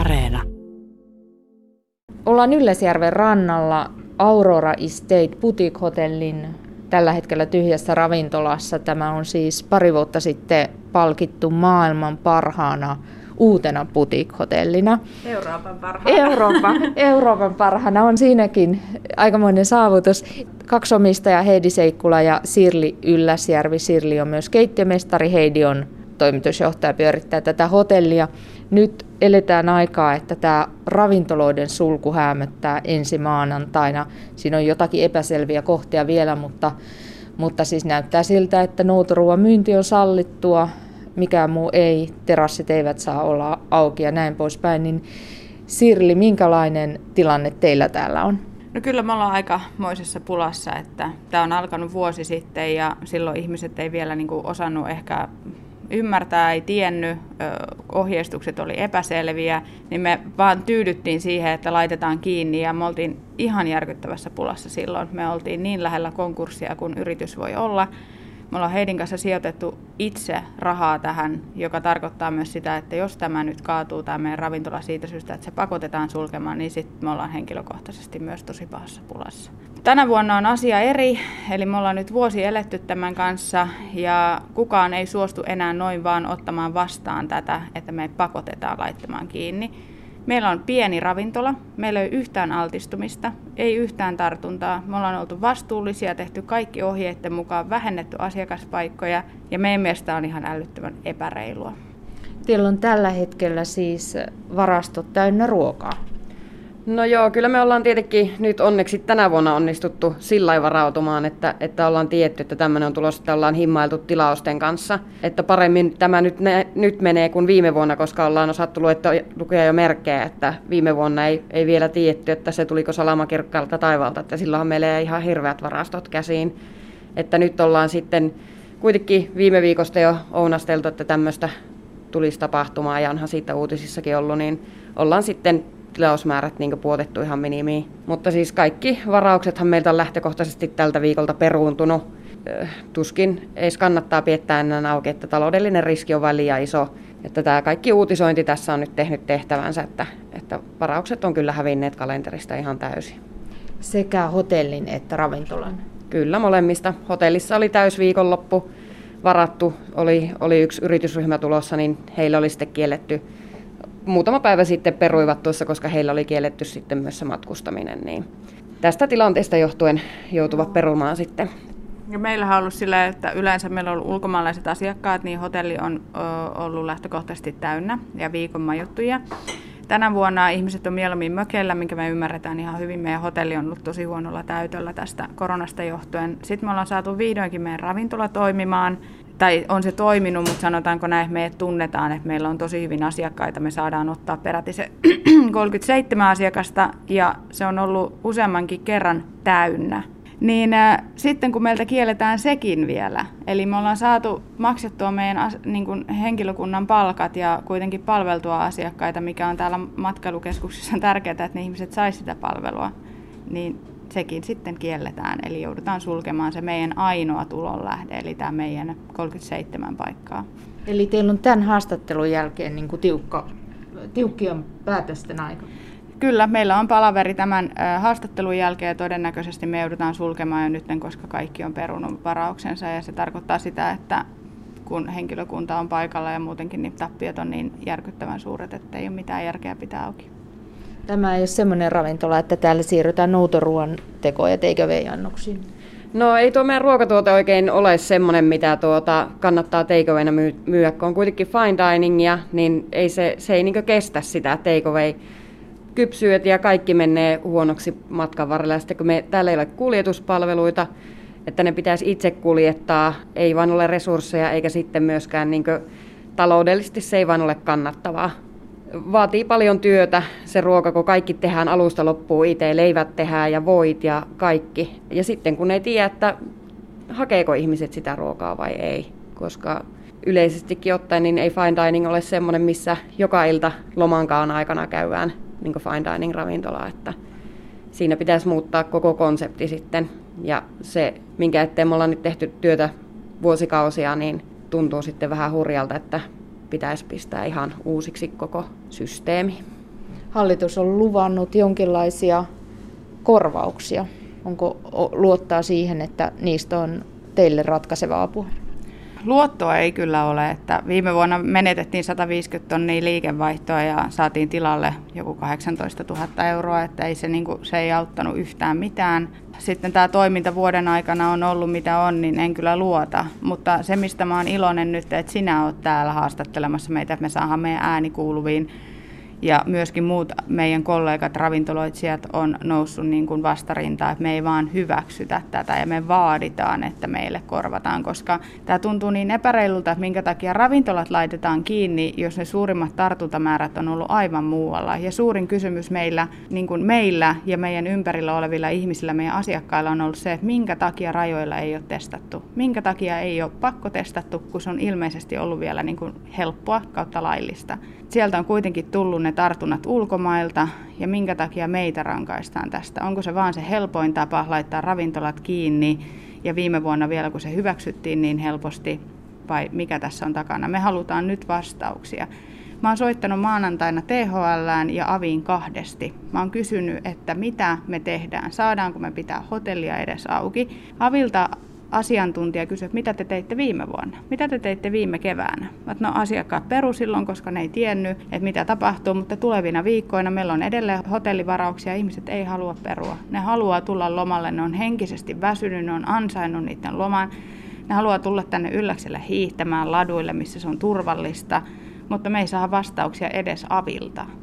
Areena. Ollaan Ylläsjärven rannalla Aurora Estate Boutique Hotelin tällä hetkellä tyhjässä ravintolassa. Tämä on siis pari vuotta sitten palkittu maailman parhaana uutena boutique-hotellina. Euroopan parhaana. Euroopan parhaana on siinäkin aikamoinen saavutus. Kaksi omistajaa, Heidi Seikkula ja Sirli Ylläsjärvi. Sirli on myös keittiömestari, Heidi on toimitusjohtaja, pyörittää tätä hotellia. Nyt eletään aikaa, että tämä ravintoloiden sulku häämöttää ensi maanantaina. Siinä on jotakin epäselviä kohtia vielä, mutta siis näyttää siltä, että noutoruoan myynti on sallittua. Mikään muu ei, terassit eivät saa olla auki ja näin poispäin. Niin Sirli, minkälainen tilanne teillä täällä on? No kyllä me ollaan aikamoisessa pulassa, että tämä on alkanut vuosi sitten ja silloin ihmiset ei vielä niin kuin osannut ehkä ymmärtää, ei tiennyt, ohjeistukset oli epäselviä, niin me vaan tyydyttiin siihen, että laitetaan kiinni ja me oltiin ihan järkyttävässä pulassa silloin. Me oltiin niin lähellä konkurssia kuin yritys voi olla. Me ollaan Heidin kanssa sijoitettu itse rahaa tähän, joka tarkoittaa myös sitä, että jos tämä nyt kaatuu, tämä meidän ravintola siitä syystä, että se pakotetaan sulkemaan, niin sitten me ollaan henkilökohtaisesti myös tosi pahassa pulassa. Tänä vuonna on asia eri, eli me ollaan nyt vuosi eletty tämän kanssa ja kukaan ei suostu enää noin vaan ottamaan vastaan tätä, että me pakotetaan laittamaan kiinni. Meillä on pieni ravintola, meillä ei ole yhtään altistumista, ei yhtään tartuntaa. Me ollaan oltu vastuullisia, tehty kaikki ohjeiden mukaan, vähennetty asiakaspaikkoja ja meidän mielestä on ihan älyttömän epäreilua. Teillä on tällä hetkellä siis varastot täynnä ruokaa. No joo, kyllä me ollaan tietenkin nyt onneksi tänä vuonna onnistuttu sillä lailla varautumaan, että ollaan tiedetty, että tämmöinen on tulossa, että ollaan himmailtu tilausten kanssa. Että paremmin tämä nyt menee kuin viime vuonna, koska ollaan osattu lukea jo merkkejä, että viime vuonna ei vielä tiedetty, että se tuliko salama kirkkaalta taivaalta, että silloinhan meillä ei ihan hirveät varastot käsiin. Että nyt ollaan sitten kuitenkin viime viikosta jo ounasteltu, että tämmöistä tulisi tapahtumaan ja onhan siitä uutisissakin ollut, niin ollaan sitten tilausmäärät niin puotettu ihan minimiin. Mutta siis kaikki varauksethan meiltä on lähtökohtaisesti tältä viikolta peruuntunut. Tuskin edes kannattaa piettää enää auki, että taloudellinen riski on vain liian iso. Että tämä kaikki uutisointi tässä on nyt tehnyt tehtävänsä, että varaukset on kyllä hävinneet kalenterista ihan täysin. Sekä hotellin että ravintolan? Kyllä, molemmista. Hotellissa oli täysviikonloppu varattu, oli yksi yritysryhmä tulossa, niin heillä oli sitten kielletty. Muutama päivä sitten peruivat tuossa, koska heillä oli kielletty sitten myös se matkustaminen, niin tästä tilanteesta johtuen joutuvat perumaan sitten. Ja meillähän on ollut sillä, että yleensä meillä on ollut ulkomaalaiset asiakkaat, niin hotelli on ollut lähtökohtaisesti täynnä ja viikon majoittuja. Tänä vuonna ihmiset on mieluummin mökeillä, minkä me ymmärretään ihan hyvin. Meidän hotelli on ollut tosi huonolla täytöllä tästä koronasta johtuen. Sitten me ollaan saatu vihdoinkin meidän ravintola toimimaan. Tai on se toiminut, mutta sanotaanko näin, että me tunnetaan, että meillä on tosi hyvin asiakkaita. Me saadaan ottaa peräti se 37 asiakasta ja se on ollut useammankin kerran täynnä. Niin sitten kun meiltä kielletään sekin vielä, eli me ollaan saatu maksettua meidän henkilökunnan palkat ja kuitenkin palveltua asiakkaita, mikä on täällä matkailukeskuksissa tärkeää, että ne ihmiset saisivat sitä palvelua, niin sekin sitten kielletään, eli joudutaan sulkemaan se meidän ainoa tulonlähde, eli tämä meidän 37 paikkaa. Eli teillä on tämän haastattelun jälkeen niin kuin tiukkien päätösten aika? Kyllä, meillä on palaveri tämän haastattelun jälkeen ja todennäköisesti me joudutaan sulkemaan jo nyt, koska kaikki on perunut varauksensa ja se tarkoittaa sitä, että kun henkilökunta on paikalla ja muutenkin niin tappiot on niin järkyttävän suuret, että ei ole mitään järkeä pitää auki. Tämä ei ole semmoinen ravintola, että täällä siirrytään noutoruoan tekoon ja take-away-annoksiin. No ei tuo meidän ruokatuote oikein ole semmoinen, mitä kannattaa take-awayna myyä, kun on kuitenkin fine diningia, niin se ei kestä sitä take-away. Kypsyyt ja kaikki menee huonoksi matkan varrella. Sitten kun täällä ei ole kuljetuspalveluita, että ne pitäisi itse kuljettaa, ei vaan ole resursseja eikä sitten myöskään taloudellisesti se ei vaan ole kannattavaa. Vaatii paljon työtä se ruoka, kun kaikki tehdään alusta loppuun itse, leivät tehdään ja voit ja kaikki. Ja sitten kun ei tiedä, että hakeeko ihmiset sitä ruokaa vai ei, koska yleisestikin ottaen niin ei fine dining ole semmoinen, missä joka ilta lomankaan aikana käydään niin fine dining ravintola, että siinä pitäisi muuttaa koko konsepti sitten. Ja se, minkä ettei me ollaan nyt tehty työtä vuosikausia, niin tuntuu sitten vähän hurjalta, että pitäisi pistää ihan uusiksi koko systeemi. hallitus on luvannut jonkinlaisia korvauksia. Onko luottaa siihen, että niistä on teille ratkaiseva apua? Luottoa ei kyllä ole, että viime vuonna menetettiin 150 tonnia liikevaihtoa ja saatiin tilalle joku 18 000 euroa, että ei se, se ei auttanut yhtään mitään. Sitten tämä toiminta vuoden aikana on ollut mitä on, niin en kyllä luota, mutta se mistä mä oon iloinen nyt, että sinä oot täällä haastattelemassa meitä, että me saadaan meidän ääni kuuluviin ja myöskin muut meidän kollegat, ravintoloitsijat on noussut vastarintaan, että me ei vaan hyväksytä tätä ja me vaaditaan, että meille korvataan, koska tämä tuntuu niin epäreilulta, että minkä takia ravintolat laitetaan kiinni, jos ne suurimmat tartuntamäärät on ollut aivan muualla. Ja suurin kysymys meillä ja meidän ympärillä olevilla ihmisillä, meidän asiakkailla on ollut se, että minkä takia rajoilla ei ole testattu, minkä takia ei ole pakkotestattu, kun se on ilmeisesti ollut vielä helppoa kautta laillista. Sieltä on kuitenkin tullut ne tartunnat ulkomailta ja minkä takia meitä rankaistaan tästä. Onko se vaan se helpoin tapa laittaa ravintolat kiinni ja viime vuonna vielä kun se hyväksyttiin niin helposti vai mikä tässä on takana? Me halutaan nyt vastauksia. Mä oon soittanut maanantaina THL:ään ja AVIin kahdesti. Mä oon kysynyt, että mitä me tehdään, saadaanko me pitää hotellia edes auki. AVIlta asiantuntija kysyi, että mitä te teitte viime vuonna? Mitä te teitte viime keväänä? No asiakkaat peru silloin, koska ne ei tiennyt, että mitä tapahtuu, mutta tulevina viikkoina meillä on edelleen hotellivarauksia. Ihmiset ei halua perua. Ne haluaa tulla lomalle, ne on henkisesti väsynyt, ne on ansainnut niiden loman. Ne haluaa tulla tänne Ylläkselle hiihtämään laduille, missä se on turvallista, mutta me ei saa vastauksia edes AVIlta.